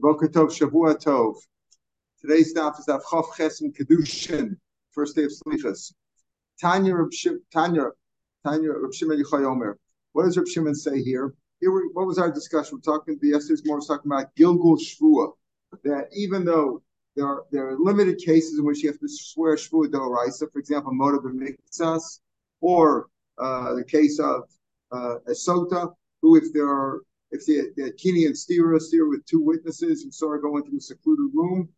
Boker Tov, Shavuah Tov. Today's daf is daf Chof Ches and Kedushin, first day of Slichas. Tanya Reb Shimon Yochai Omer. What does Reb Shimon say here? What was our discussion? We're talking yesterday's morning. Talking about Gilgul Shavuah. That even though there are limited cases in which you have to swear Shavuah D'oraisa, for example, motive mix us, or the case of Sotah, who if the kinyan steer with two witnesses and saw her go into a secluded room,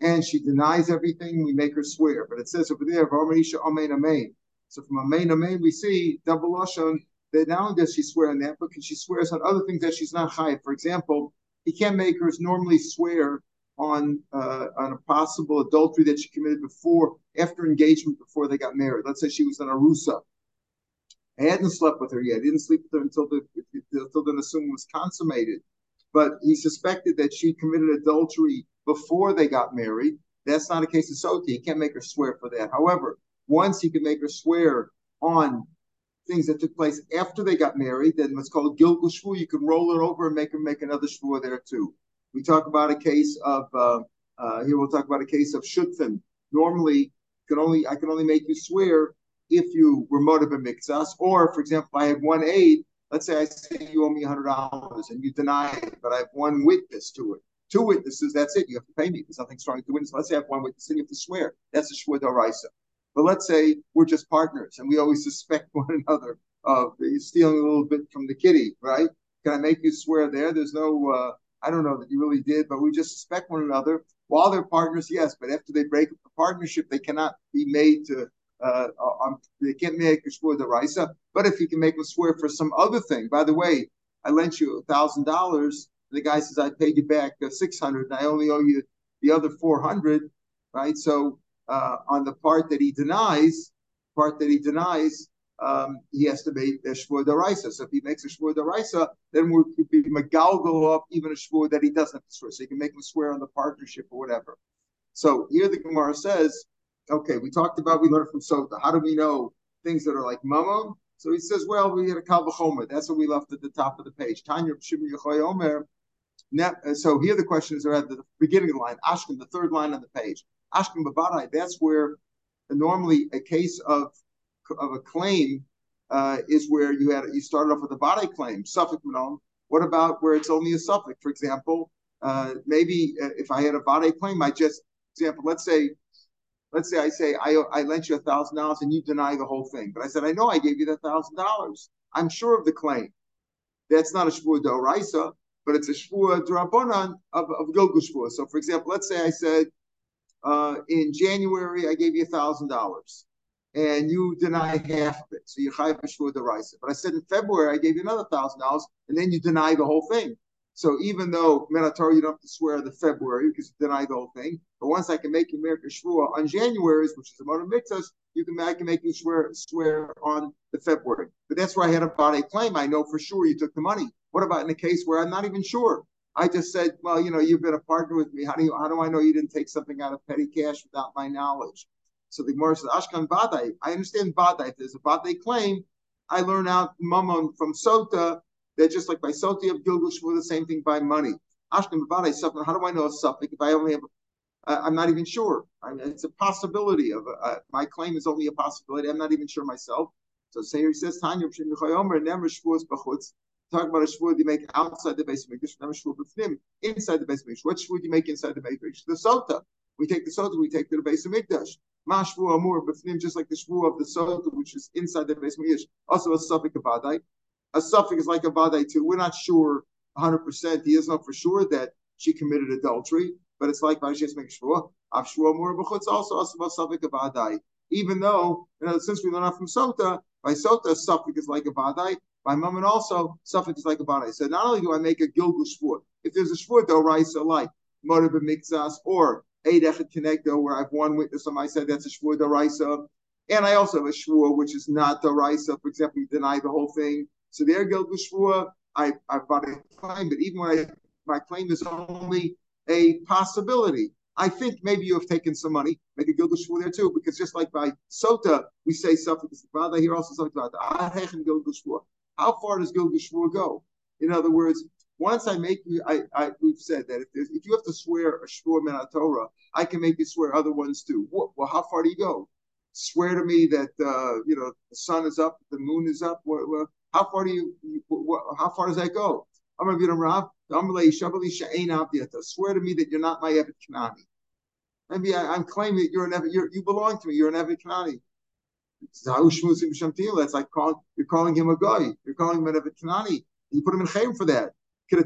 and she denies everything, we make her swear. But it says over there, amen, amen. So from amen, amen, we see double lashon that not only does she swear on that, but she swears on other things that she's not chayav. For example, he can't make her normally swear on a possible adultery that she committed after engagement, before they got married. Let's say she was an arusa. I hadn't slept with her yet. I didn't sleep with her until the nesumah was consummated. But he suspected that she committed adultery before they got married. That's not a case of sotah. He can't make her swear for that. However, once he can make her swear on things that took place after they got married, then what's called Gilgul Shavuah, you can roll it over and make her make another shavuah there too. We talk about a case of here. We'll talk about a case of shutfim. Normally, I can only make you swear if you were motive mix us, or for example, I have one aid. Let's say I say you owe me $100 and you deny it, but I have one witness to it. Two witnesses, that's it. You have to pay me. There's nothing strong with the witness. Let's say I have one witness and you have to swear. That's a shavuah d'oraisa. But let's say we're just partners and we always suspect one another of stealing a little bit from the kitty, right? Can I make you swear there? There's no, I don't know that you really did, but we just suspect one another. While they're partners, yes, but after they break up the partnership, they cannot be made to, they can't make a shavuah d'oraisa. But if you can make them swear for some other thing, by the way, I lent you $1,000. The guy says, I paid you back $600 and I only owe you the other $400, right? So on the part that he denies, he has to make a shavuah d'oraisa. So if he makes a shavuah d'oraisa, then we could be megalgal up even a shavuah that he doesn't have to swear. So you can make him swear on the partnership or whatever. So here the Gemara says, okay, we learned from Sotah. How do we know things that are like mamon? So he says, well, we had a kal v'chomer. That's what we left at the top of the page. Tanya Shimon Yochai Omer. So here the question is at the beginning of the line, Ashkachan, the third line on the page. Ashkachan b'vadai, that's where normally a case of a claim is where you started off with a b'vadai claim, safek mamon. What about where it's only a safek? For example, maybe if I had a b'vadai claim, let's say I say, I lent you $1,000 and you deny the whole thing. But I said, I know I gave you that $1,000. I'm sure of the claim. That's not a shavuah d'oraisa, but it's a shavuah d'rabanan of Gilgul Shavuah. So for example, let's say I said, in January, I gave you $1,000 and you deny half of it. So you're chayav shavuah d'oraisa. But I said in February, I gave you another $1,000 and then you deny the whole thing. So even though Menatar, you don't have to swear the February because you deny the whole thing. But once I can make you America Shvua on January's, which is a motive mix us, I can make you swear on the February. But that's where I had about a claim. I know for sure you took the money. What about in the case where I'm not even sure? I just said, well, you've been a partner with me. How do I know you didn't take something out of petty cash without my knowledge? So the Gemara says, Ashkan Badai. I understand Badai. If there's a Badai claim, I learn out Mamon from Sotah. They're just like by Sotah of Gilgul Shavuah, the same thing by money. Ashkan b'vadai safek. How do I know a safek if I only have? I'm not even sure. It's a possibility of my claim is only a possibility. I'm not even sure myself. So say he says Tanya Reb Shimon Yochai Omer never shvuas b'chutz. Talk about a shvuah you make outside the base of Mikdash. Never shvuah b'fnim inside the base of Mikdash. What shvuah you make inside the base of Mikdash? The Sotah. We take the Sotah. We take to the base of Mikdash. Ma shvuah amur b'fnim, just like the shvuah of the Sotah, which is inside the base of Mikdash. Also a safek b'vadai. A safek is like a b'vadai too. We're not sure 100%. He doesn't know for sure that she committed adultery, but it's like b'vadai she has to make shvuah. Av shvuah more b'chutz also asba safek b'vadai. Even though, since we learn out from Sotah, by Sotah safek is like a b'vadai. By mamon also safek is like a b'vadai. So not only do I make a Gilgul shvuah, if there's a shvuah d'oraisa like motive mixas or eid echad kenegdo, where I have one witness on my side, that's a shvuah d'oraisa. And I also have a shvuah which is not d'oraisa. For example, you deny the whole thing. So there, Gilgul Shavuah, I've got a claim, but even when my claim is only a possibility, I think maybe you have taken some money, make a Gilgul Shavuah there too, because just like by Sotah, we say something is b'vadai, here also something about the Gilgul Shavuah. How far does Gilgul Shavuah go? In other words, Once I make you, we've said that if you have to swear a shvuah min haTorah, I can make you swear other ones too. Well, how far do you go? Swear to me that the sun is up, the moon is up. Well, how far do you? How far does that go? I'm going to be Rav. Swear to me that you're not my eved kena'ani. Maybe I'm claiming that you're an eved. You belong to me. You're an eved kena'ani. That's like you're calling him a guy. You're calling him an eved kena'ani. You put him in chayim for that.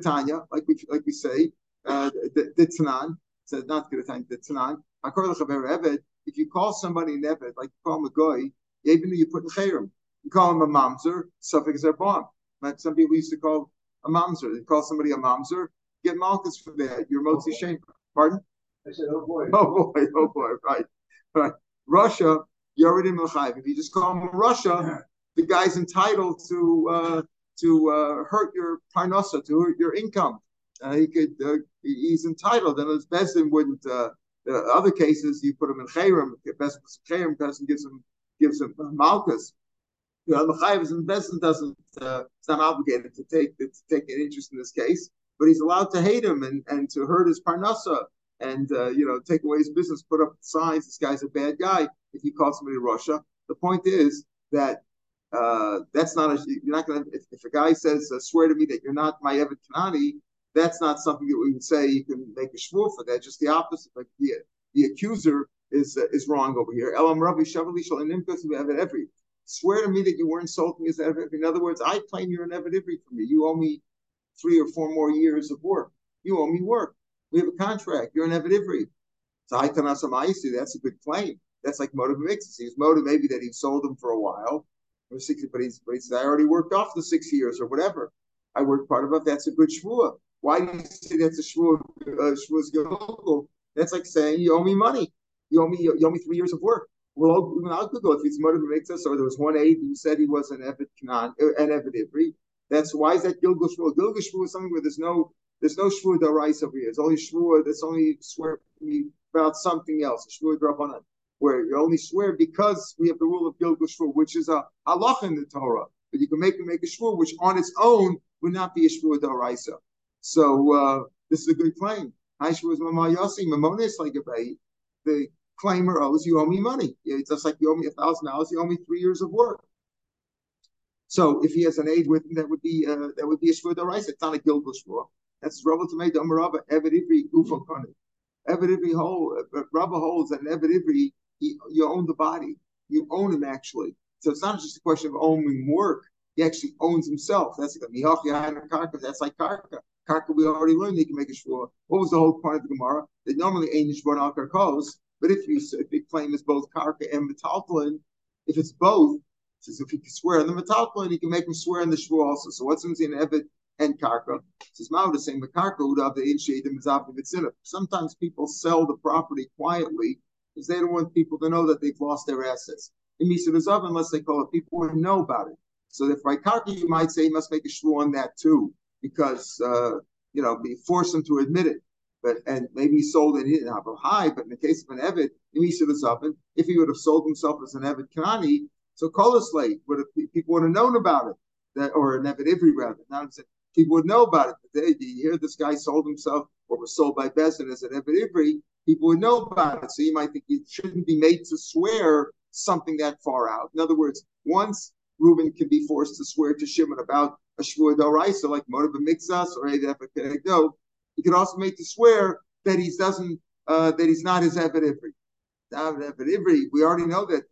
Tanya, like we say, the Tanan said not Tanya, the Tanan. If you call somebody an eved, like you call him a goy, even though you put in chayim, you call him a mamzer, safek is bomb. Like some people used to call a mamzer. They call somebody a mamzer, get malchus for that. You're mostly shame. Pardon? I said, oh boy, right. Russia, Yoredim L'chayv. If you just call him Russia, the guy's entitled to hurt your parnasa, to hurt your income. He's entitled, and his bezin wouldn't. Other cases, you put him in chayrim. Bezin person gives him malchus. The chayiv is in bezin doesn't. It's not obligated to take an interest in this case, but he's allowed to hate him and to hurt his parnasa and take away his business, put up signs. This guy's a bad guy if you call somebody Russia. The point is that. That's not you're not going to, if a guy says, swear to me that you're not my eved kena'ani, that's not something that we would say you can make a shvuah for that, just the opposite. Like the accuser is wrong over here. Elam Rabbi Shavali Shal Inimkas eved ivri. Swear to me that you were insulting me as eved ivri. In other words, I claim you're an eved ivri for me. You owe me 3 or 4 more years of work. You owe me work. We have a contract. You're an eved ivri. That's a good claim. That's like motive mix us. His motive maybe that he sold him for a while. Or 60, but he said, I already worked off the 6 years or whatever. I worked part of it. That's a good shvuah. Why do you say that's a shvuah? Shvuah's Gilgul. That's like saying you owe me money. You owe me 3 years of work. Well, even I'll Google if he's motive mix us. Or there was one aide who said he was an eved kena'ani, an eved ivri. That's why is that Gilgul shvuah? Gilgul shvuah is something where there's no Shavuah D'oraisa over here. It's only shvuah. That's only swear about something else. Shvuah drabanan. Where you only swear because we have the rule of Gilgul Shavuah, which is a halacha in the Torah, but you can make a shvuah, which on its own would not be a Shavuah D'oraisa. So this is a good claim. The claimer owes you owe me money. It's just like you owe me $1,000. You owe me 3 years of work. So if he has an aide with him, that would be a Shavuah D'oraisa. It's not a Gilgul Shavuah. That's Rabbi to make the Umarava eved ivri ufa kani. Eved ivri holds that eved ivri. You own the body. You own him, actually. So it's not just a question of owning work. He actually owns himself. That's like a karka. That's like karka. Karka, we already learned they can make a shvuah. What was the whole point of the Gemara? They normally ain't shvuah al karkos, but if you claim it's both karka and metalclad, if it's both, says if he can swear on the metalclad, he can make him swear on the shvuah also. So what's in eved and karka? Says Mao the same, but karka would have the insheidim zavavitzina. Sometimes people sell the property quietly. Because they don't want people to know that they've lost their assets. It means it is up unless they call it. People wouldn't know about it. So if by karka, you might say you must make a shvuah on that too, because we force them to admit it. But and maybe he sold it in high, but in the case of an eved, it means it is up. And if he would have sold himself as an eved kena'ani, so koleslate would have people would have known about it, that or an eved ivri rather. Now people would know about it. But you hear this guy sold himself or was sold by Bezin as an eved ivri. People would know about it, so you might think you shouldn't be made to swear something that far out. In other words, once Reuben can be forced to swear to Shimon about a Shavuah D'oraisa, like motive mix us or eved kena'ani, he could also make to swear that he's not his eved ivri. Not an eved ivri. We already know that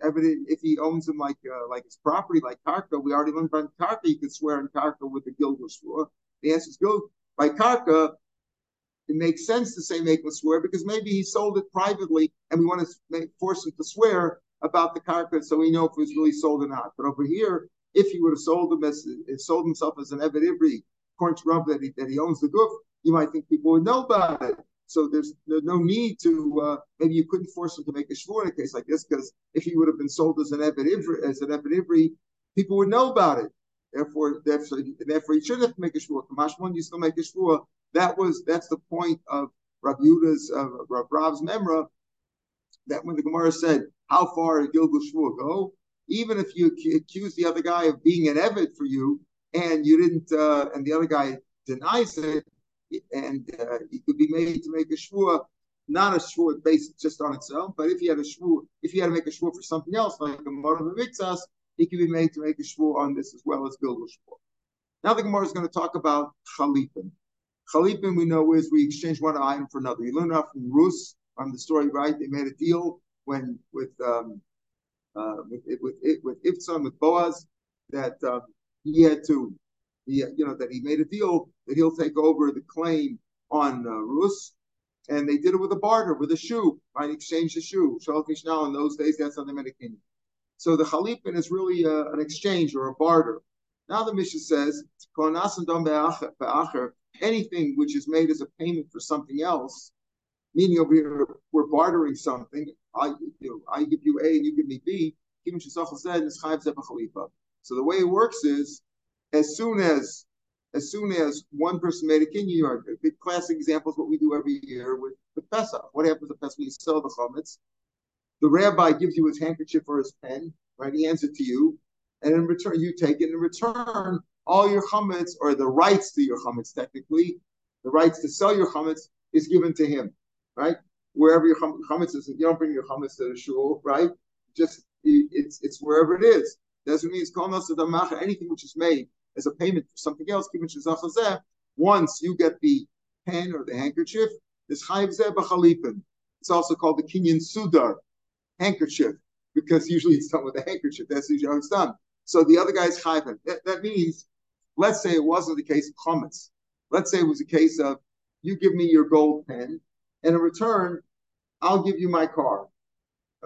if he owns him like his property, like karka, we already learned from karka you could swear in karka with the Gilgul Shavuah. The answer is Gilgul. By karka. It makes sense to say make him swear because maybe he sold it privately and we want to force him to swear about the karka so we know if it was really sold or not. But over here, if he would have sold himself as an eved ivri, according to Rav that he owns the goof, you might think people would know about it. So there's no need to maybe you couldn't force him to make a shvuah in a case like this because if he would have been sold as an eved ivri, people would know about it. Therefore, he shouldn't have to make a shvuah. Kamashmon, you still make a shvuah. That's the point of Rav Yehuda's Rav Rav's memra. That when the Gemara said, "How far did Gilgul Shavuah go?" Even if you accuse the other guy of being an eved for you, and you didn't, and the other guy denies it, and he could be made to make a shvuah, not a shvuah based just on its own, but if he had a shvuah, if he had to make a shvuah for something else, like a motive mix us, he could be made to make a shvuah on this as well as Gilgul Shavuah. Now the Gemara is going to talk about chalipan. Chalipan, we know, is we exchange one item for another. You learn that from Rus, on the story, right? They made a deal when with Ibson, with Boaz, that he had to, that he made a deal that he'll take over the claim on Rus, and they did it with a barter, with a shoe, right? Exchange the shoe. Now in those days, that's how they made a kinyan. So the chalipan is really an exchange or a barter. Now the Mishnah says, anything which is made as a payment for something else, meaning over here we're bartering something. I give you A and you give me B. So the way it works is, as soon as one person made a kinyan, a big classic example is what we do every year with Pesach. What happens at Pesach? You sell the chametz. The rabbi gives you his handkerchief or his pen, right? He hands it to you, and in return, you take it. In return, all your chametz, or the rights to your chametz, technically, the rights to sell your chametz is given to him, right? Wherever your chametz is, if you don't bring your chametz to the shul, right? Just it's wherever it is. That's what it means. Anything which is made as a payment for something else, once you get the pen or the handkerchief, this chayvzeh b'chalipan. It's also called the kinyan sudar, handkerchief, because usually it's done with a handkerchief. That's usually how it's done. So the other guy's chayvin. That means, let's say it wasn't the case of chametz. Let's say it was a case of, you give me your gold pen, and in return, I'll give you my car.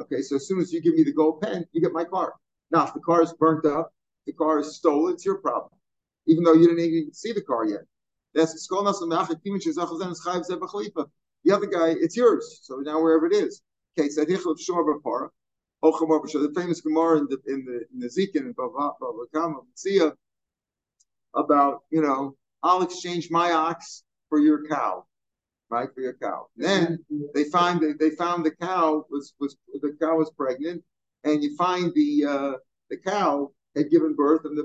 Okay, so as soon as you give me the gold pen, you get my car. Now, if the car is burnt up, the car is stolen, it's your problem, even though you didn't even see the car yet. That's the other guy, it's yours. So now wherever it is. Okay, so the famous Gemara in the Zikin and Bava about, I'll exchange my ox for your cow, right? For your cow. And then they found the cow was pregnant, and you find the cow had given birth, and the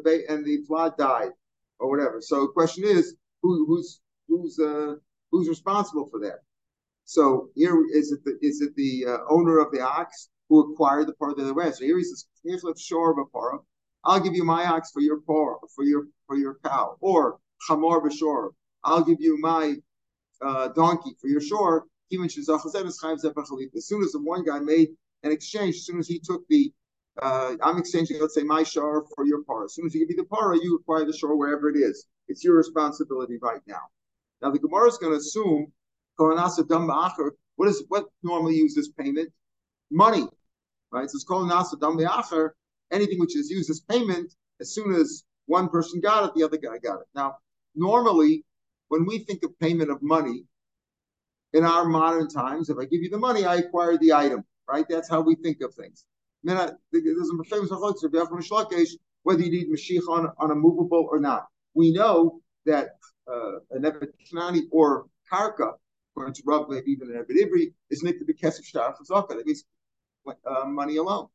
vlad died, or whatever. So the question is, who's responsible for that? So here is it the owner of the ox who acquired the part of the rest? So here he says, I'll give you my ox for your par, for your cow, or chamor b'shor. I'll give you my donkey for your shore. As soon as the one guy made an exchange, as soon as he took the, I'm exchanging, let's say, my shore for your parah. As soon as you give me the parah, you acquire the shore wherever it is. It's your responsibility right now. Now the Gemara is going to assume, what normally used as payment? Money, right? So it's called nasa dam b'achar. Anything which is used as payment, as soon as one person got it, the other guy got it. Now, normally, when we think of payment of money, in our modern times, if I give you the money, I acquire the item, right? That's how we think of things. There's a famous halacha, whether you need meshicha on a movable or not. We know that an eved kena'ani or karka, according to Rub, maybe even an eved ivri, is nicked to be qesaf shara Khazakah. That means money alone.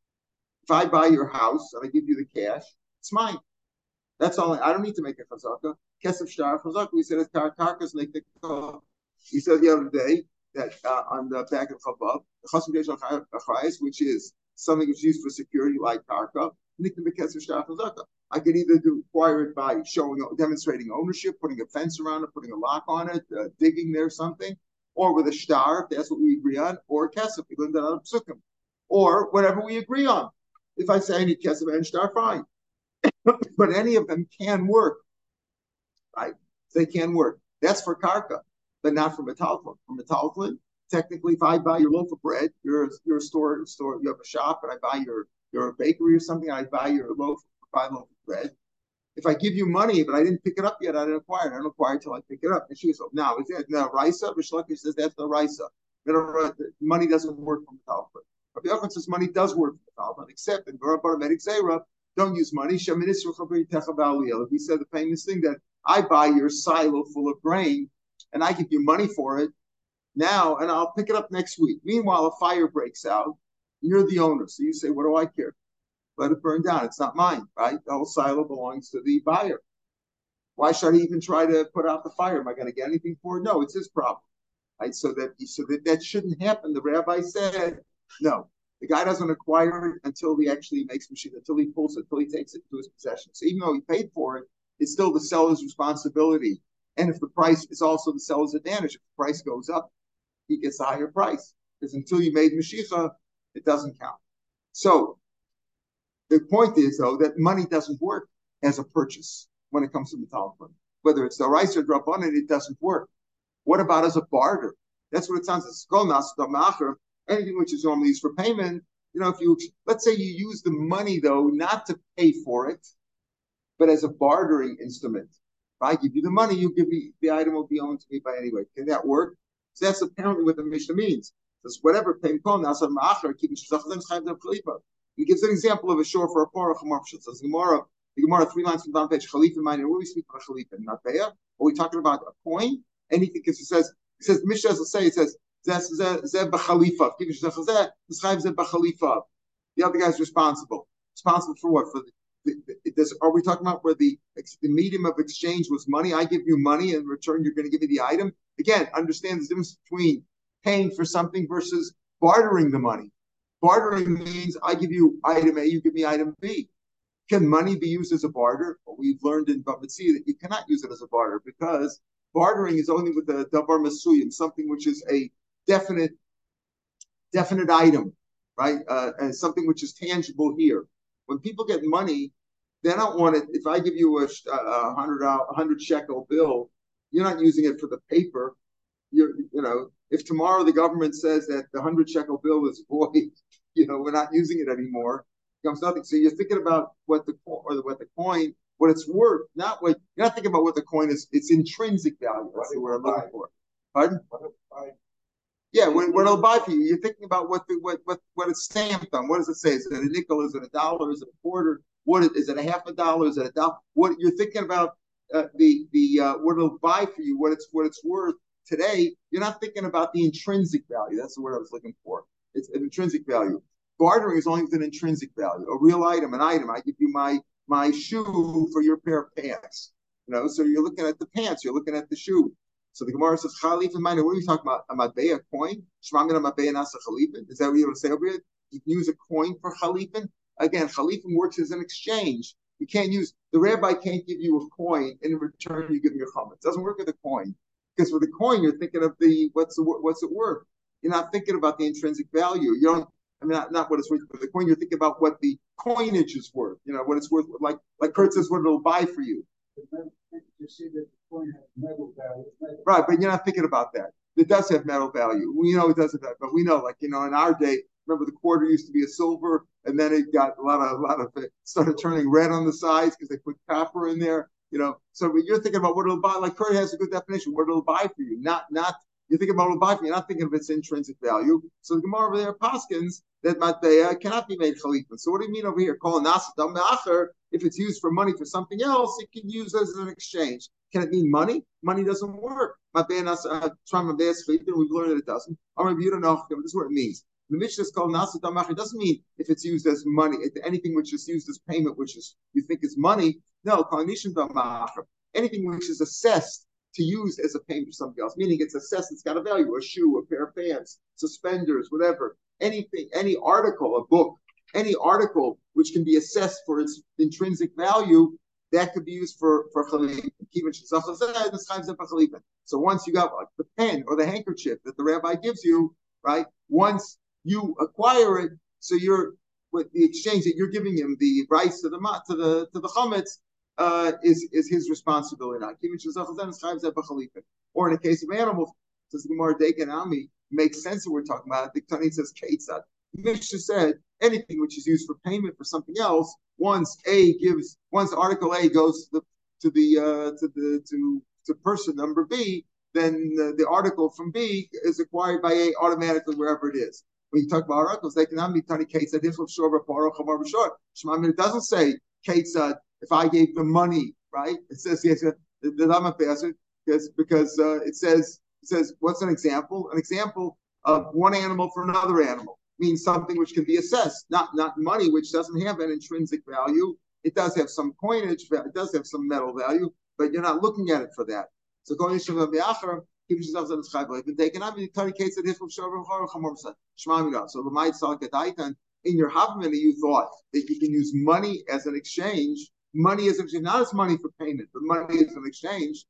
If I buy your house and I give you the cash, it's mine. That's all. I don't need to make a Khazakah. Kesef shara Khazakah. We said karka's like the. He said the other day that on the back of Chabad, which is something that's used for security, like karka, I could either acquire it by demonstrating ownership, putting a fence around it, putting a lock on it, digging there something, or with a shtar, if that's what we agree on, or kesef, we learned that out of Psukim, or whatever we agree on. If I say I need kesef and shtar, fine. But any of them can work, right? They can work. That's for karka, but not for metalclad. For metalclad, technically, if I buy your loaf of bread, your store, you have a shop, and I buy your bakery or something, and I buy your loaf of bread. If I give you money, but I didn't pick it up yet, I didn't acquire it. I don't acquire it till I pick it up. And she goes, now is that the raisa? Reb Shimon Yochai says that's the raisa. Money doesn't work for metalclad. Rabbi Yachman says money does work for metalclad, except in Baramatic Zera. Don't use money. We said the famous thing that I buy your silo full of grain and I give you money for it now and I'll pick it up next week. Meanwhile, a fire breaks out. You're the owner. So you say, what do I care? Let it burn down. It's not mine, right? The whole silo belongs to the buyer. Why should I even try to put out the fire? Am I going to get anything for it? No, it's his problem. Right? So that shouldn't happen. The rabbi said, no, the guy doesn't acquire it until he actually makes machine, until he pulls it, until he takes it to his possession. So even though he paid for it, it's still the seller's responsibility. And if the price is also the seller's advantage, if the price goes up, he gets a higher price. Because until you made meshicha, it doesn't count. So the point is, though, that money doesn't work as a purchase when it comes to metalclad. Whether it's the rice or drabonin, it doesn't work. What about as a barter? That's what it sounds like. Anything which is normally used for payment, if you, let's say you use the money, though, not to pay for it, but as a bartering instrument. If I give you the money, you give me, the item will be owned to me by anyway. Can that work? So that's apparently what the Mishnah means. Because whatever payment, he gives an example of a shor for a parah. The Gemara, 3 lines from the bottom page, chalipan, minor. What do we speak about chalipan? Matbeah? Are we talking about a coin? Anything, because it says, Mishnah doesn't say, it says, the other guy's responsible. Responsible for what? For are we talking about where the medium of exchange was money? I give you money, and in return, you're going to give me the item. Again, understand the difference between paying for something versus bartering the money. Bartering means I give you item A, you give me item B. Can money be used as a barter? Well, we've learned in Bava Batsi that you cannot use it as a barter because bartering is only with the davar masuyim, something which is a definite item, right? And something which is tangible here. When people get money, they don't want it. If I give you a 100 shekel bill, you're not using it for the paper. If tomorrow the government says that the 100 shekel bill is void, we're not using it anymore. It becomes nothing. So you're thinking about what the coin, what it's worth, not what you're not thinking about what the coin is. Its intrinsic value. That's what we're looking for. Pardon? Yeah, when it'll buy for you, you're thinking about what it's stamped on. What does it say? Is it a nickel? Is it a dollar? Is it a quarter? Is it a half a dollar? Is it a dollar? What you're thinking about what it'll buy for you, what it's worth today. You're not thinking about the intrinsic value. That's the word I was looking for. It's an intrinsic value. Bartering is only with an intrinsic value, a real item, an item. I give you my shoe for your pair of pants. So you're looking at the pants. You're looking at the shoe. So the Gemara says, Chalifin minor, what are you talking about? A matbeah, a coin? Shmamina matbeah nasa chalifin? Is that what you want to say over here? You can use a coin for chalifin? Again, chalifin works as an exchange. You can't use, the rabbi can't give you a coin, and in return you give him your chametz. It doesn't work with a coin. Because with a coin, you're thinking of what's it worth? You're not thinking about the intrinsic value. You don't, not what it's worth with the coin, you're thinking about what the coinage is worth. What it's worth, like Kurt says, what it'll buy for you. You see that the coin has metal value. Right, but you're not thinking about that. It does have metal value. We know it doesn't have, but we know, in our day, remember the quarter used to be a silver, and then it got a lot of it started turning red on the sides because they put copper in there. So but you're thinking about what it'll buy. Like Kurt has a good definition, what it'll buy for you. Not you're thinking about what it'll buy for you. You're not thinking of its intrinsic value. So the Gemara over there paskins that matbeah cannot be made chalifa. So what do you mean over here? Call nasa dam me'acher. If it's used for money for something else, it can use as an exchange. Can it mean money? Money doesn't work. We've learned that it doesn't. This is what it means. The Mishnah is called nasa dam me'acher. It doesn't mean if it's used as money, anything which is used as payment, which is you think is money. No, call nishim dam me'acher. Anything which is assessed to use as a payment for something else, meaning it's assessed, it's got a value, a shoe, a pair of pants, suspenders, whatever. Anything, any article, a book, any article which can be assessed for its intrinsic value, that could be used for chalipin. So once you got the pen or the handkerchief that the rabbi gives you, right? Once you acquire it, so you're with the exchange that you're giving him, the rice to the chametz is his responsibility now. Or in the case of animals, says the Gemara, eved kena'ani. Makes sense what we're talking about. The Tanya says "Ketzad." Mishnah said anything which is used for payment for something else. Once article A goes to person number B, then the article from B is acquired by A automatically wherever it is. When you talk about articles, they cannot be Tanya Ketzad. It doesn't say Ketzad. If I gave the money, right? It says yes. The Lama Pesach because it says. It says, what's an example? An example of one animal for another animal means something which can be assessed, not money, which doesn't have an intrinsic value. It does have some coinage, it does have some metal value, but you're not looking at it for that. So according to Rabbi Yachman, keep yourselves on the sky. But they cannot be totally case that from Shavuah chamor shmamida. So the might sell kedaitan in your havmina. You thought that you can use money as an exchange. Money is not as money for payment, but money is an exchange.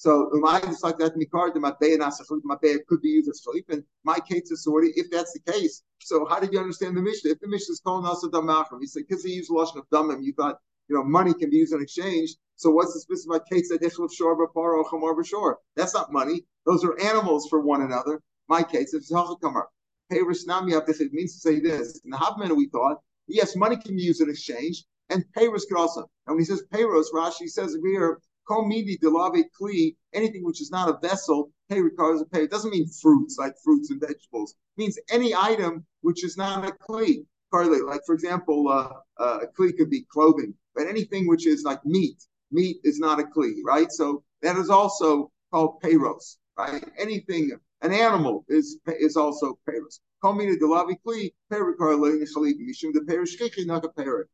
So it's like that mikar the matbeah could be used as chalipan. My case is sorted if that's the case. So how did you understand the Mishnah? If the Mishnah is calling us a damachim, he said because he used lashon of damim, you thought money can be used in exchange. So what's the specific case that hechluf shor parah chamor b'shor? That's not money. Those are animals for one another. My case is hechakamer peiros nami abdech. It means to say this. In the Havmana we thought yes, money can be used in exchange, and peiros could also. And when he says peiros, Rashi says here. Komidi delave kli, anything which is not a vessel, pay requires a pay. It doesn't mean fruits, like fruits and vegetables. It means any item which is not a kli. Like, for example, a kli could be clothing, but anything which is like meat. Meat is not a kli, right? So that is also called peiros, right? Anything, an animal is also peiros. Komidi delave kli, pay requires a kli. Mishum the peiros shkikhi, not a peiros.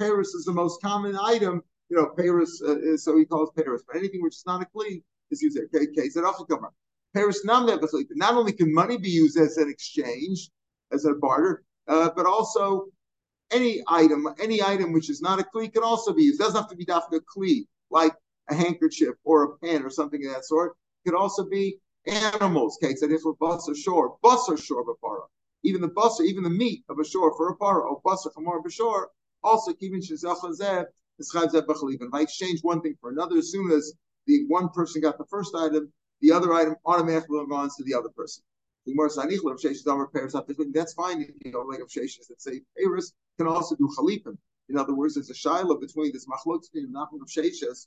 Peiros is the most common item. Peiros, so he calls peiros, but anything which is not a kli is used there. Not only can money be used as an exchange, as a barter, but also any item which is not a kli can also be used. It doesn't have to be dafka kli, like a handkerchief or a pen or something of that sort. It could also be animals. Busser shor, busser shor b'parah. Even the busser, even the meat of a shor for a parah, or busser chamor b'shor, also keeping shizachazeh. If I exchange one thing for another, as soon as the one person got the first item, the other item automatically belongs to the other person. That's fine. Like Sheshes that say Paris can also do chalipan. In other words, there's a shiloh between this machlokes and Nachman of Sheshes.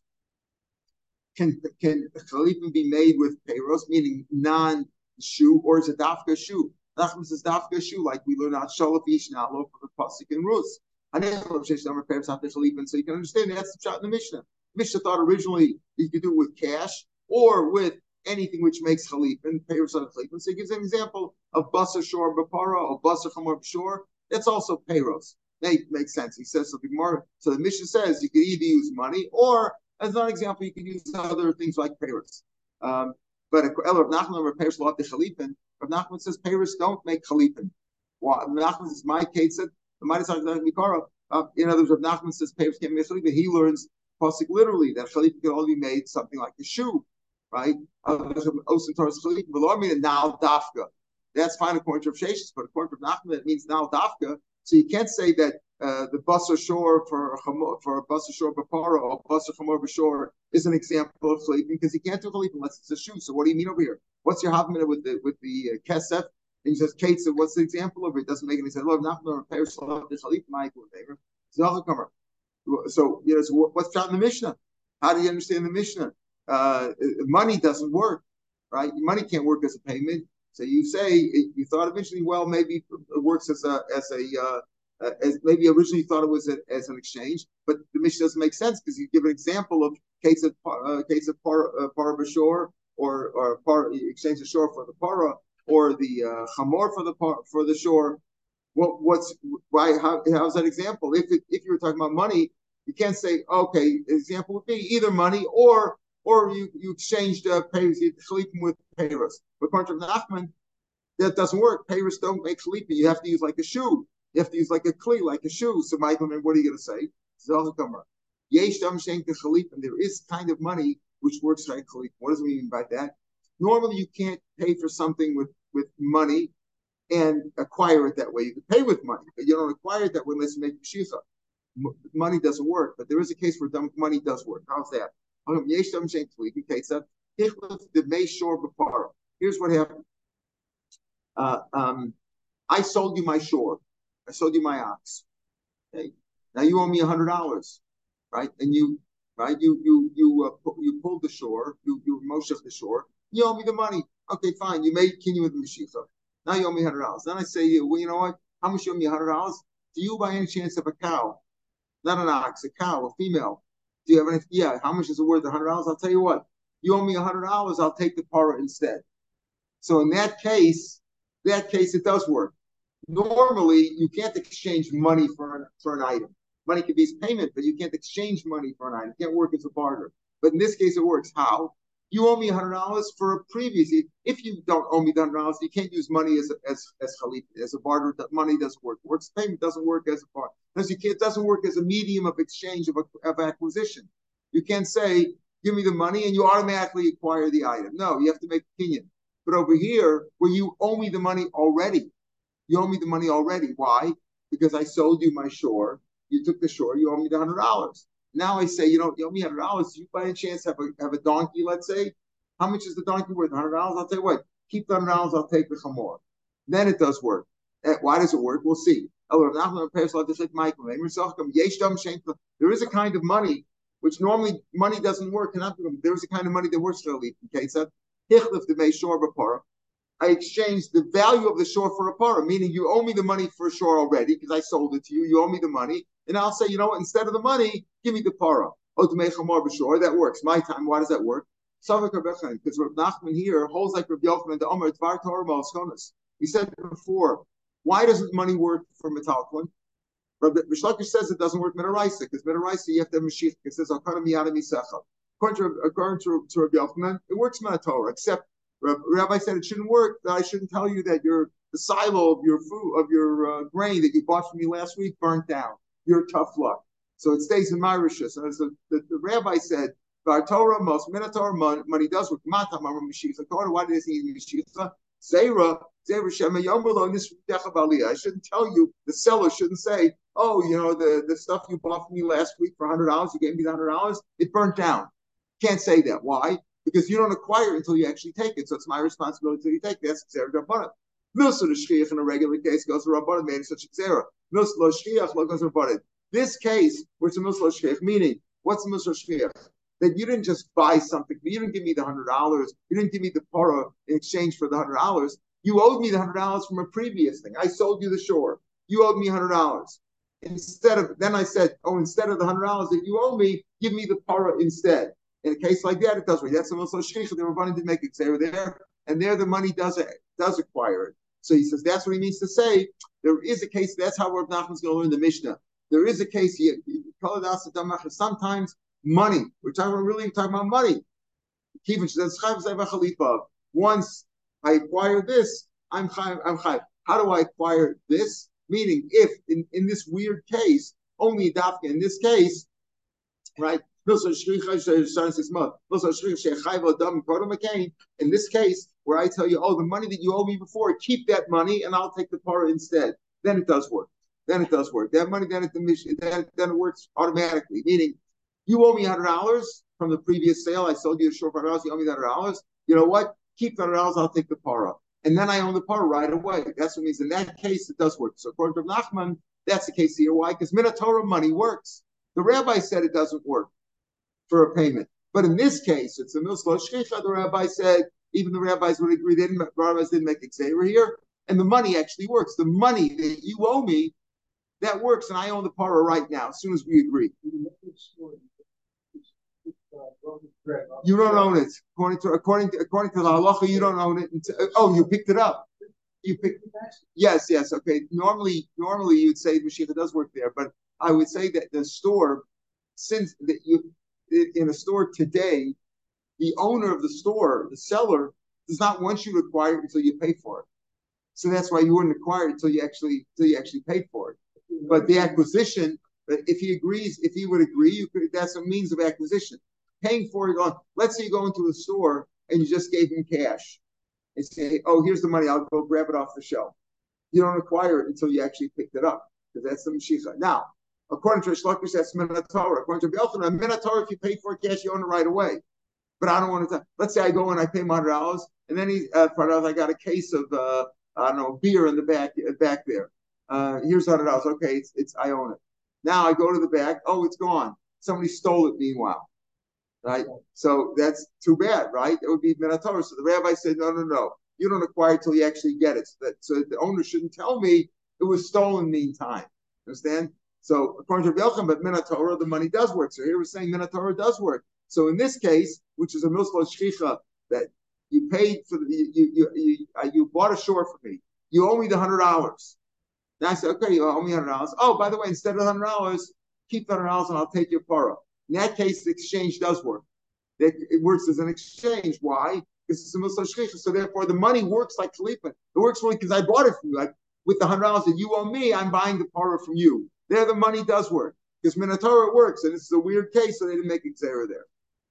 Can chalipan be made with peiros, meaning non-shoe, or is it dafka shoe? Nachman says dafka shoe, like we learn out shalafish now over the pasuk in Rus. So you can understand that's the shot in the Mishnah. Mishnah thought originally you could do it with cash or with anything which makes chalipan, peiros on chalipan. So he gives an example of busser shor b'parah or busser chamor b'shor. That's also peiros. That makes sense. He says something more. So the Mishnah says you could either use money or, as an example, you could use other things like peiros. But Reb Nachman or peiros lot the chalipan. Reb Nachman says peiros don't make chalipan. Why? Nachman says my case said. In other words, Reb Nachman says peiros can't be made chalipan. He learns pasuk literally that chalipan can only be made something like a shoe, right? That's fine according to Reb Sheshes, but according to Reb Nachman, it means now dafka. So you can't say that the busser shor for a busser shor b'parah or busser chamor b'shor is an example of chalipan because you can't do chalipan unless it's a shoe. So what do you mean over here? What's your havmina with the qesaf? And he says, Kate said, what's the example of it? It doesn't make any sense. So what's taught in the Mishnah? How do you understand the Mishnah? Money doesn't work, right? Money can't work as a payment. So you say you thought originally, well, maybe it works as maybe originally you thought it was as an exchange, but the Mishnah doesn't make sense because you give an example of case of parah b'shor or par exchange of shore for the parah. Or the chamor for the shore. Why? How's that example? If you were talking about money, you can't say okay. Example would be either money or you exchanged chalipan with peiros. But according to Nachman, that doesn't work. Peiros don't make chalipan. You have to use like a shoe. You have to use like a kli, like a shoe. So Michael, what are you going to say? There is kind of money which works like chalipan. What does it mean by that? Normally, you can't pay for something with money and acquire it that way. You can pay with money, but you don't acquire it that way unless you make meshicha. Money doesn't work, but there is a case where money does work. How's that? Here's what happened. I sold you my shore. I sold you my ox. Okay. Now you owe me $100, right? And you pulled the shore. You moshech the shore. You owe me the money. Okay, fine. You made kinyan with the meshicha. Now you owe me $100. Then I say, well, you know what? How much you owe me $100? Do you by any chance have a cow? Not an ox, a cow, a female. Do you have anything? Yeah, how much is it worth? $100? I'll tell you what. You owe me $100. I'll take the parah instead. So in that case, it does work. Normally, you can't exchange money for an item. Money can be as payment, but you can't exchange money for an item. It can't work as a barter. But in this case, it works. How? You owe me $100 for a previous. If you don't owe me the $100, you can't use money as chalipan, as a barter. Money doesn't work. Works payment doesn't work as a barter. It doesn't work as a medium of exchange of acquisition. You can't say, give me the money, and you automatically acquire the item. No, you have to make a kinyan. But over here, where you owe me the money already, why? Because I sold you my shore. You took the shore. You owe me the $100. Now I say, you owe me $100. You by any chance have a donkey, let's say? How much is the donkey worth? $100? I'll tell you what. Keep the $100. I'll take the chamor. Then it does work. Why does it work? We'll see. There is a kind of money which normally money doesn't work. There is a kind of money that works for a I exchanged the value of the shore for a parah, meaning you owe me the money for shore already because I sold it to you. You owe me the money. And I'll say, you know what? Instead of the money, give me the parah. That works. My time. Why does that work? Safek because Reb Nachman here holds like Rabbi Yachman the Omer Dvar Torah Malskonas. We said before, why doesn't money work for metalclad? Rabbi Mishlakish says it doesn't work d'oraisa because d'oraisa you have to have meshicha. It says according to Rabbi Yachman, it works metalclad except. Rabbi said it shouldn't work. I shouldn't tell you that the silo of your food, of your grain that you bought from me last week burnt down. You're tough luck. So it stays in my rishus. And so the rabbi said, "Bar Torah, most minatorah money does work." Mata mama meshicha. Why does he need meshicha? Zera shema yomulo this dechabali. I shouldn't tell you. The seller shouldn't say, "Oh, the stuff you bought from me last week for $100. You gave me the $100. It burnt down." Can't say that. Why? Because you don't acquire it until you actually take it. So it's my responsibility until you take it. That's Xerah Rabbanah. Milsa l'shchiach in a regular case goes to Rabbanah, made such a Xerah. Milsa l'shchiach goes to Rabbanah. This case, where it's a Milsa l'shchiach, meaning, what's a Milsa l'shchiach? That you didn't just buy something. You didn't give me the $100. You didn't give me the parah in exchange for the $100. You owed me the $100 from a previous thing. I sold you the shore. You owed me $100. Then I said, oh, instead of the $100 that you owe me, give me the parah instead. In a case like that, it does work. That's the most shich. They were running to make it there, and there the money does acquire it. So he says that's what he means to say. There is a case. That's how Reb Nachman's going to learn the Mishnah. There is a case here. Sometimes money. We're talking about money. Once I acquire this, I'm chayv. How do I acquire this? Meaning, if in this weird case, only dafka in this case, right? In this case, where I tell you, oh, the money that you owe me before, keep that money, and I'll take the parah instead. Then it does work. That money, then it works automatically. Meaning, you owe me $100 from the previous sale. I sold you a short $100. You owe me $100. You know what? Keep the $100. I'll take the parah, and then I own the parah right away. That's what it means. In that case, it does work. So according to Nachman, that's the case here. Why? Because minat Torah money works. The rabbi said it doesn't work for a payment. But in this case, it's a milslo shchicha. The rabbi said, even the rabbis would agree, the rabbis didn't make xaver here. And the money actually works. The money that you owe me, that works, and I own the parah right now, as soon as we agree. You don't own it. According to the halacha, you don't own it. You picked it up. Yes, okay. Normally you'd say meshicha does work there, but I would say that the store, since that you in a store today, the owner of the store, the seller, does not want you to acquire it until you pay for it. So that's why you wouldn't acquire it until you actually paid for it. But the acquisition, if he would agree, that's a means of acquisition. Paying for it on, let's say you go into a store and you just gave him cash and say, oh, here's the money, I'll go grab it off the shelf. You don't acquire it until you actually picked it up, because that's the meshicha. Now, according to Rish Lakish, that's minat Torah. According to Belchana, minat Torah, if you pay for it cash, you own it right away. But I don't want to. Let's say I go and I pay $100, and then I got a case of beer in the back there. Here's $100. Okay, it's I own it. Now I go to the back. Oh, it's gone. Somebody stole it. Meanwhile, right? So that's too bad, right? It would be minat Torah. So the rabbi said, no. You don't acquire it till you actually get it. So that the owner shouldn't tell me it was stolen. Meantime, understand? So according to Reb Yochanan, but minat Torah, the money does work. So here we're saying minat Torah does work. So in this case, which is a milslo shchicha, that you paid for you bought a shore for me. You owe me the $100. Now I say, okay, you owe me $100. Oh, by the way, instead of $100, keep the $100 and I'll take your parah. In that case, the exchange does work. that it works as an exchange. Why? Because it's a musar shlichus. So therefore, the money works like chalipan. It works for me because I bought it from you. Like with the $100 that you owe me, I'm buying the parah from you. There, the money does work because minatorah works, and it's a weird case, so they didn't make exera there.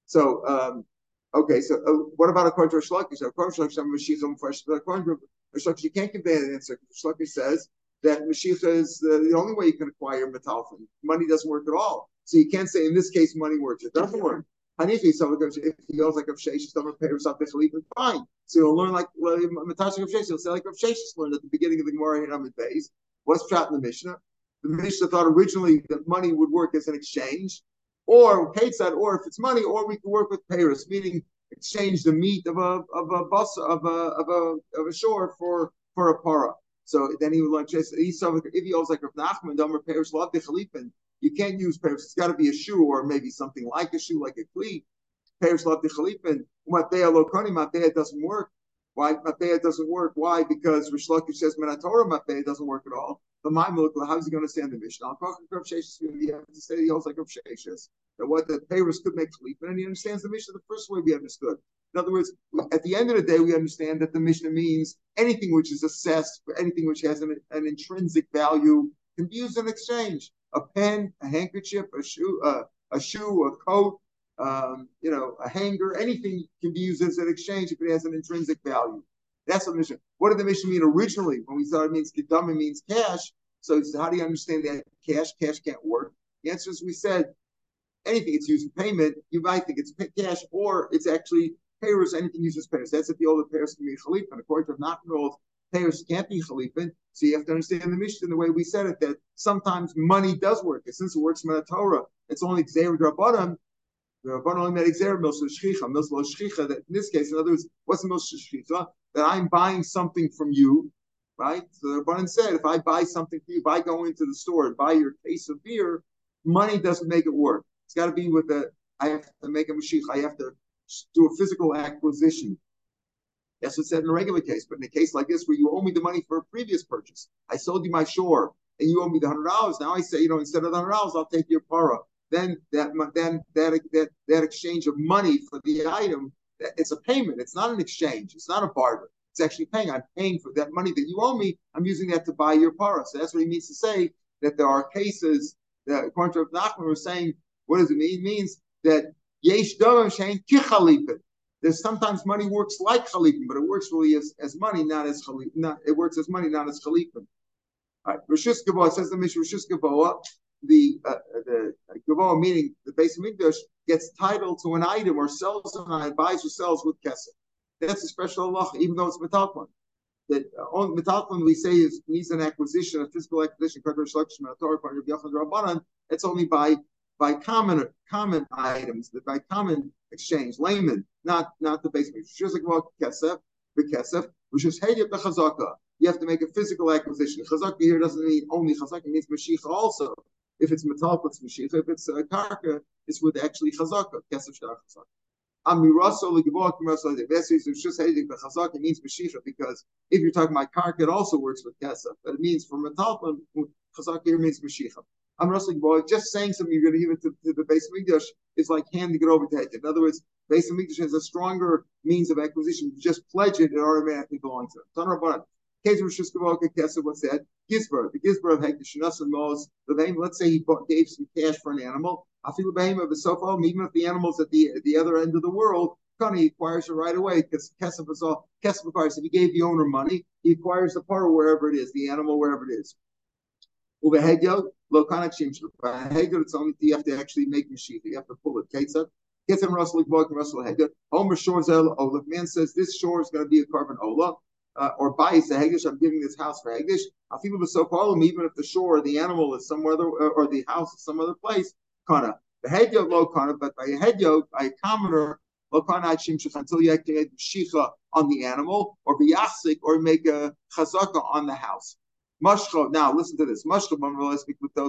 So, okay. So, what about according to Rish Lakish? According to Rish Lakish, you can't give that answer. Rish Lakish says that meshicha is the only way you can acquire metalclad. Money doesn't work at all. So you can't say in this case money works. It doesn't work. Hanifi, someone goes, if he goes like Rav Sheshes, someone pays off the Khalifa, fine. So you'll learn like Matashik Rav Sheshes. He'll say like Rav Sheshes learned at the beginning of the Gemara in Amid Beis. What's trapped in the Mishnah? The Mishnah thought originally that money would work as an exchange, or Ketzad, or if it's money, or we can work with peiros, meaning exchange the meat of a shore for a parah. So then he would learn Sheshes. If he owes like Reb Nachman, Domer peiros love the Khalifa. You can't use peiros. It's got to be a shoe or maybe something like a shoe, like a kli. Peiros love the chalipin. Matbeah lo koni. Matbeah doesn't work. Why? Matbeah doesn't work. Why? Because Rish Lakish says Menatorah matbeah doesn't work at all. But my milukla, how is he going to stand the Mishnah? I'll talk to Rav Sheshes. We have to say he holds like Rav Sheshes. That what the peiros could make chalipin, and he understands the Mishnah the first way we understood. In other words, at the end of the day, we understand that the Mishnah means anything which is assessed, anything which has an intrinsic value can be used in exchange. A pen, a handkerchief, a shoe, a coat, a hanger, anything can be used as an exchange if it has an intrinsic value. That's what Mishnah. What did the Mishnah mean originally? When we thought it means kedama, it means cash. So how do you understand that cash? Cash can't work. The answer is we said anything it's used in payment, you might think it's cash, or it's actually payers, anything used as payers. That's if the older payers can be chalipin. According to not enrolled, payers can't be chalipin. So you have to understand the Mishnah the way we said it, that sometimes money does work. And since it works from the Torah, it's only Xer Drabanam. The Rabban only made Xer Milshel Shchicha, Milshel Shchicha, that in this case, in other words, what's Milshel Shchicha? That I'm buying something from you, right? So the Rabban said, if I buy something from you, if I go into the store and buy your case of beer, money doesn't make it work. It's got to be with I have to make a Mashiach. I have to do a physical acquisition. That's what's said in a regular case. But in a case like this, where you owe me the money for a previous purchase, I sold you my shore, and you owe me the $100. Now I say, instead of the $100, I'll take your parah. Then that exchange of money for the item, it's a payment. It's not an exchange. It's not a barter. It's actually paying. I'm paying for that money that you owe me. I'm using that to buy your parah. So that's what he means to say that there are cases that, according to Reb Nachman, we're saying, what does it mean? It means that yesh damim she'ein kichalipin. There's sometimes money works like chalipin, but it works really as money, not as chalipin. It works as money, not as chalipin. All right, Rishus Gavoa says the Mishnah. Rishus Gavoa, the Gavoa meaning the base of Mikdash gets title to an item or sells an item, buys or sells with qesaf. That's a special halacha, even though it's metalclad. That on metalclad we say is needs an acquisition, a physical acquisition, that's only by common items, that by common exchange, layman, not the base meat. You have to make a physical acquisition. Khazakah here doesn't mean only Khazakah, it means meshicha also. If it's metalclad, it's meshicha. If it's karka, it's with actually Khazakah. Kesef shara Khazakah means meshicha, because if you're talking about karka, it also works with kesef. But it means for metalclad, Khazakah here means meshicha. I'm wrestling boy, just saying something you're going to give it to the base of Mikdash is like handing it over to Hedge. In other words, base of Mikdash has a stronger means of acquisition. You just pledge it, it automatically belongs to them. Tanya Rabbanan, case of Shishkavoka Kessa, what's that? Gizber, the Gizber of Hekdash, Shanus and Moz, Levaim, let's say he gave some cash for an animal. Afilu Baim of the Sofa, even if the animal's at the other end of the world, he acquires it right away because Kessaf is all Kessaf acquires. If he gave the owner money, he acquires the parah wherever it is, the animal wherever it is. Over Hegel, it's only you have to actually make meshicha. You have to pull it. Ketzad, Ketzad Russell, Boyk and Russell Hegel. Omer shores el olav. Man says this shore is going to be a carbon ola, or bayis the Hegdish. I'm giving this house for Hegdish. I feel so problem even if the shore, the animal is somewhere other, or the house is some other place. Kana the Hegel lo kana, but by a Hegel, by a commoner lo kana shimshach until you actually make meshicha on the animal, or biyasik, or make a chazakah on the house. Mashcha, now listen to this. Mashcha,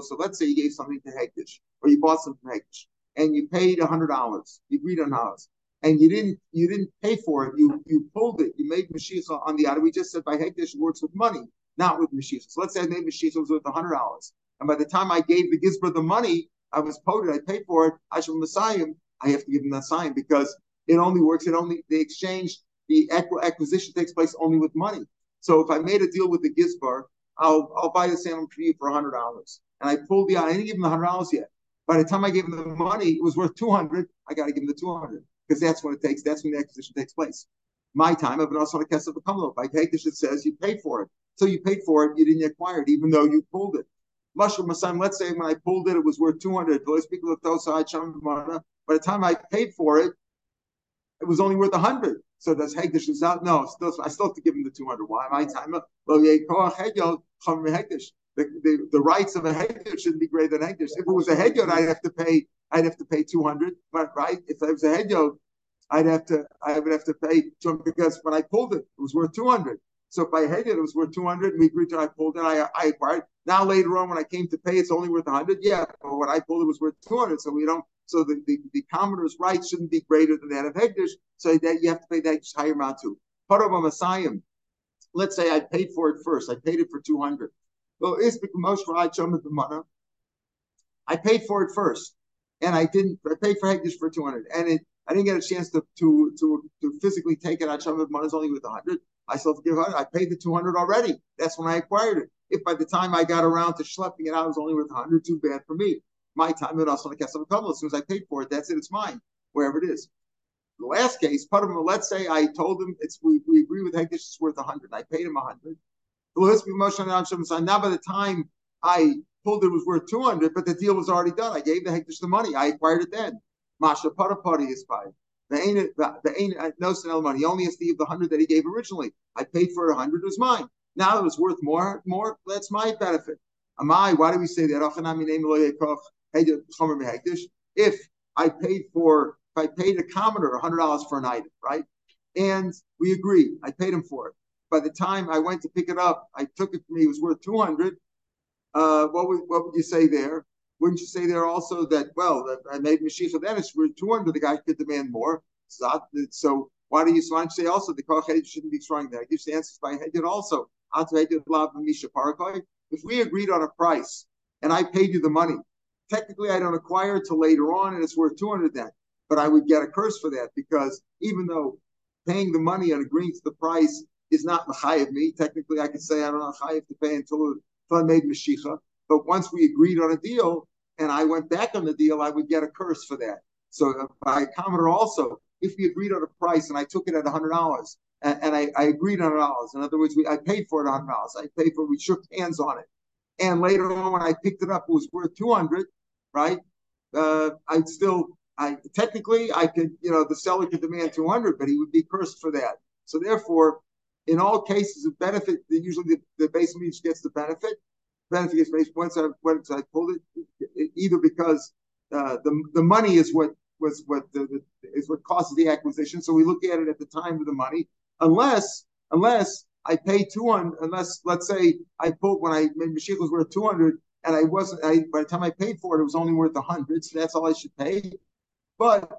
so let's say you gave something to Hekdash, or you bought something to Hekdash, and you paid $100. You agreed on $100, and you didn't pay for it. You pulled it. You made meshicha on the item. We just said by Hekdash it works with money, not with meshicha. So let's say I made meshicha was worth $100, and by the time I gave the Gizber the money, I was poted. I paid for it. I shall Messiah. I have to give them that sign, because it only works. The acquisition takes place only with money. So if I made a deal with the Gizbar, I'll buy the sandal for you for $100. And I pulled the, I didn't give him the $100 yet. By the time I gave him the money, it was worth $200. I got to give him the $200, because that's when it takes. That's when the acquisition takes place. My time, I've been also on a kesef v'kamlo. By Hekish, it says you paid for it. So you paid for it, you didn't acquire it, even though you pulled it. Mushroom Masam, let's say when I pulled it, it was worth $200. People of Tosai, Chamana. By the time I paid for it, it was only worth $100. So does Hegdish is out? No, I still have to give him the $200. Why? My time. The rights of a Hegdish shouldn't be greater than Hegdish. If it was a Hegyod, I'd have to pay $200. But right, if it was a Hegyod, I would have to pay $200, because when I pulled it, it was worth $200. So if I hated it, it was worth $200, and we agreed to it, I pulled it, I acquired it. Now later on, when I came to pay, it's only worth $100. Yeah, but when I pulled it was worth $200. So we don't. So the commoner's rights shouldn't be greater than that of Hegdish. So that you have to pay that higher amount too. Parah b'masayim. Let's say I paid for it first. I paid it for $200. Well, it's because I paid for it first, and I didn't. I paid for Hegdish for $200, and I didn't get a chance to physically take it. I showed money's only with $100. I still have to give $100. I paid the $200 already. That's when I acquired it. If by the time I got around to schlepping it out, it was only worth $100, too bad for me. My time, it also on the cast of a couple. As soon as I paid for it, that's it. It's mine, wherever it is. The last case, let's say I told him we agree with Hegdish, it's worth $100. I paid him $100. Now by the time I pulled it, it was worth $200, but the deal was already done. I gave the Hegdish the money. I acquired it then. Masha Parapati is by the no sinel money. He only has to give the $100 that he gave originally. I paid for $100, it was mine. Now it was worth more, that's my benefit. Why do we say that? If I paid a commoner $100 for an item, right? And we agree, I paid him for it. By the time I went to pick it up, I took it from me, it was worth $200. What would you say there? Wouldn't you say there also that, that I made meshicha, then it's worth $200, the guy could demand more. So why don't you say also the kochei shouldn't be throwing that? It gives the answers by Hedid also. If we agreed on a price and I paid you the money, technically I don't acquire it till later on and it's worth $200 then. But I would get a curse for that, because even though paying the money and agreeing to the price is not mechayev me, technically I could say I don't know mechayev to pay until I made meshicha. But once we agreed on a deal and I went back on the deal, I would get a curse for that. So by commoner also, if we agreed on a price and I took it at $100 and I agreed on $100, in other words, I paid for it $100, we shook hands on it. And later on when I picked it up, it was worth $200, right? The seller could demand $200, but he would be cursed for that. So therefore, in all cases of benefit, usually the base of Mikdash gets the benefit. Once I pulled it, either because the money is what causes the acquisition, so we look at it at the time of the money. Unless I pay $200, unless let's say I pulled when I made meshicha was worth $200, and by the time I paid for it, it was only worth $100, so that's all I should pay. But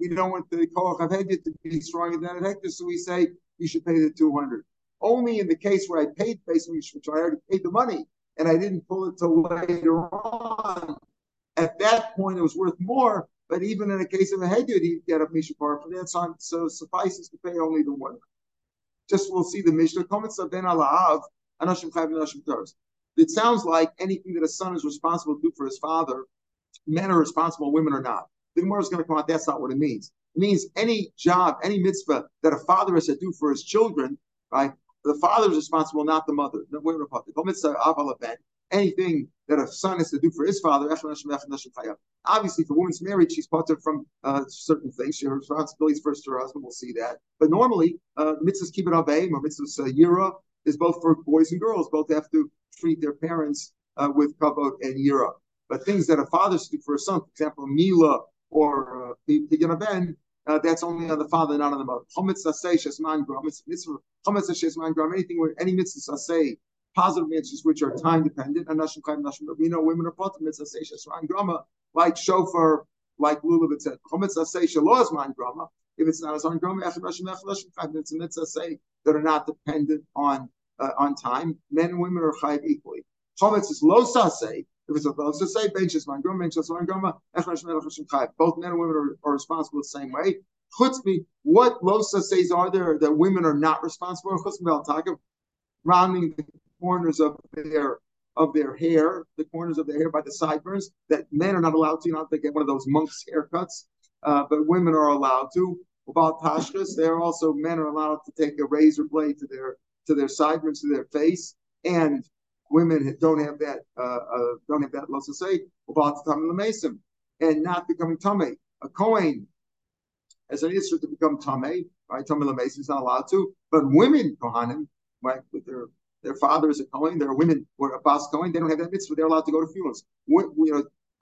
we don't want the koach of Hegdish to be stronger than Hegdish, so we say you should pay the $200. Only in the case where I paid basically, which I already paid the money, and I didn't pull it till later on. At that point, it was worth more. But even in a case of a hedyot, he'd get a mishnah par for that time. So suffices to pay only the one. Just we'll see the mishnah. It sounds like anything that a son is responsible to do for his father, men are responsible, women are not. The Gemara is going to come out. That's not what it means. It means any job, any mitzvah that a father has to do for his children, right? The father is responsible, not the mother. Anything that a son has to do for his father, obviously, if a woman's married, she's potter from certain things. She has responsibilities first to her husband. We'll see that. But normally, mitzvahs kibbutz abayim or mitzvahs yira is both for boys and girls. Both have to treat their parents with kavod and yira. But things that a father has to do for a son, for example, mila or pidyon ben. That's only on the father, not on the mother. Anything where any mitzvahs say positive mitzvahs which are time dependent. We know women are positive mitzvahs like shofar, like lulav, etc. If it's not as on grama, it's a mitzvah say that are not dependent on time. Men and women are chayav equally. Chometz is lo saseh. If it's about to say, both men and women are responsible the same way. Chutzmi, what losa says are there that women are not responsible? Chutzmi al-Takib, rounding the corners of their hair, the corners of their hair by the sideburns, that men are not allowed to. You don't have to get one of those monks' haircuts, but women are allowed to. About tashkas, they're also, men are allowed to take a razor blade to their sideburns, to their face, and women don't have that loss to say about the Tamil Mason and not becoming Tameh. A Kohen as an issue to become Tameh, right? Tamil Mason is not allowed to, but women Kohanim, right? With their father is a Kohen, their women were a Bas Kohen, they don't have that mitzvah, they're allowed to go to funerals.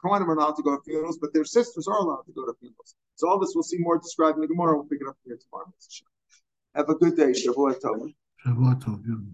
Kohanim are allowed to go to funerals, but their sisters are allowed to go to funerals. So all this we'll see more described in the Gemara. We'll pick it up here tomorrow. Have a good day. Shavuot Tov. Shavuot Tov.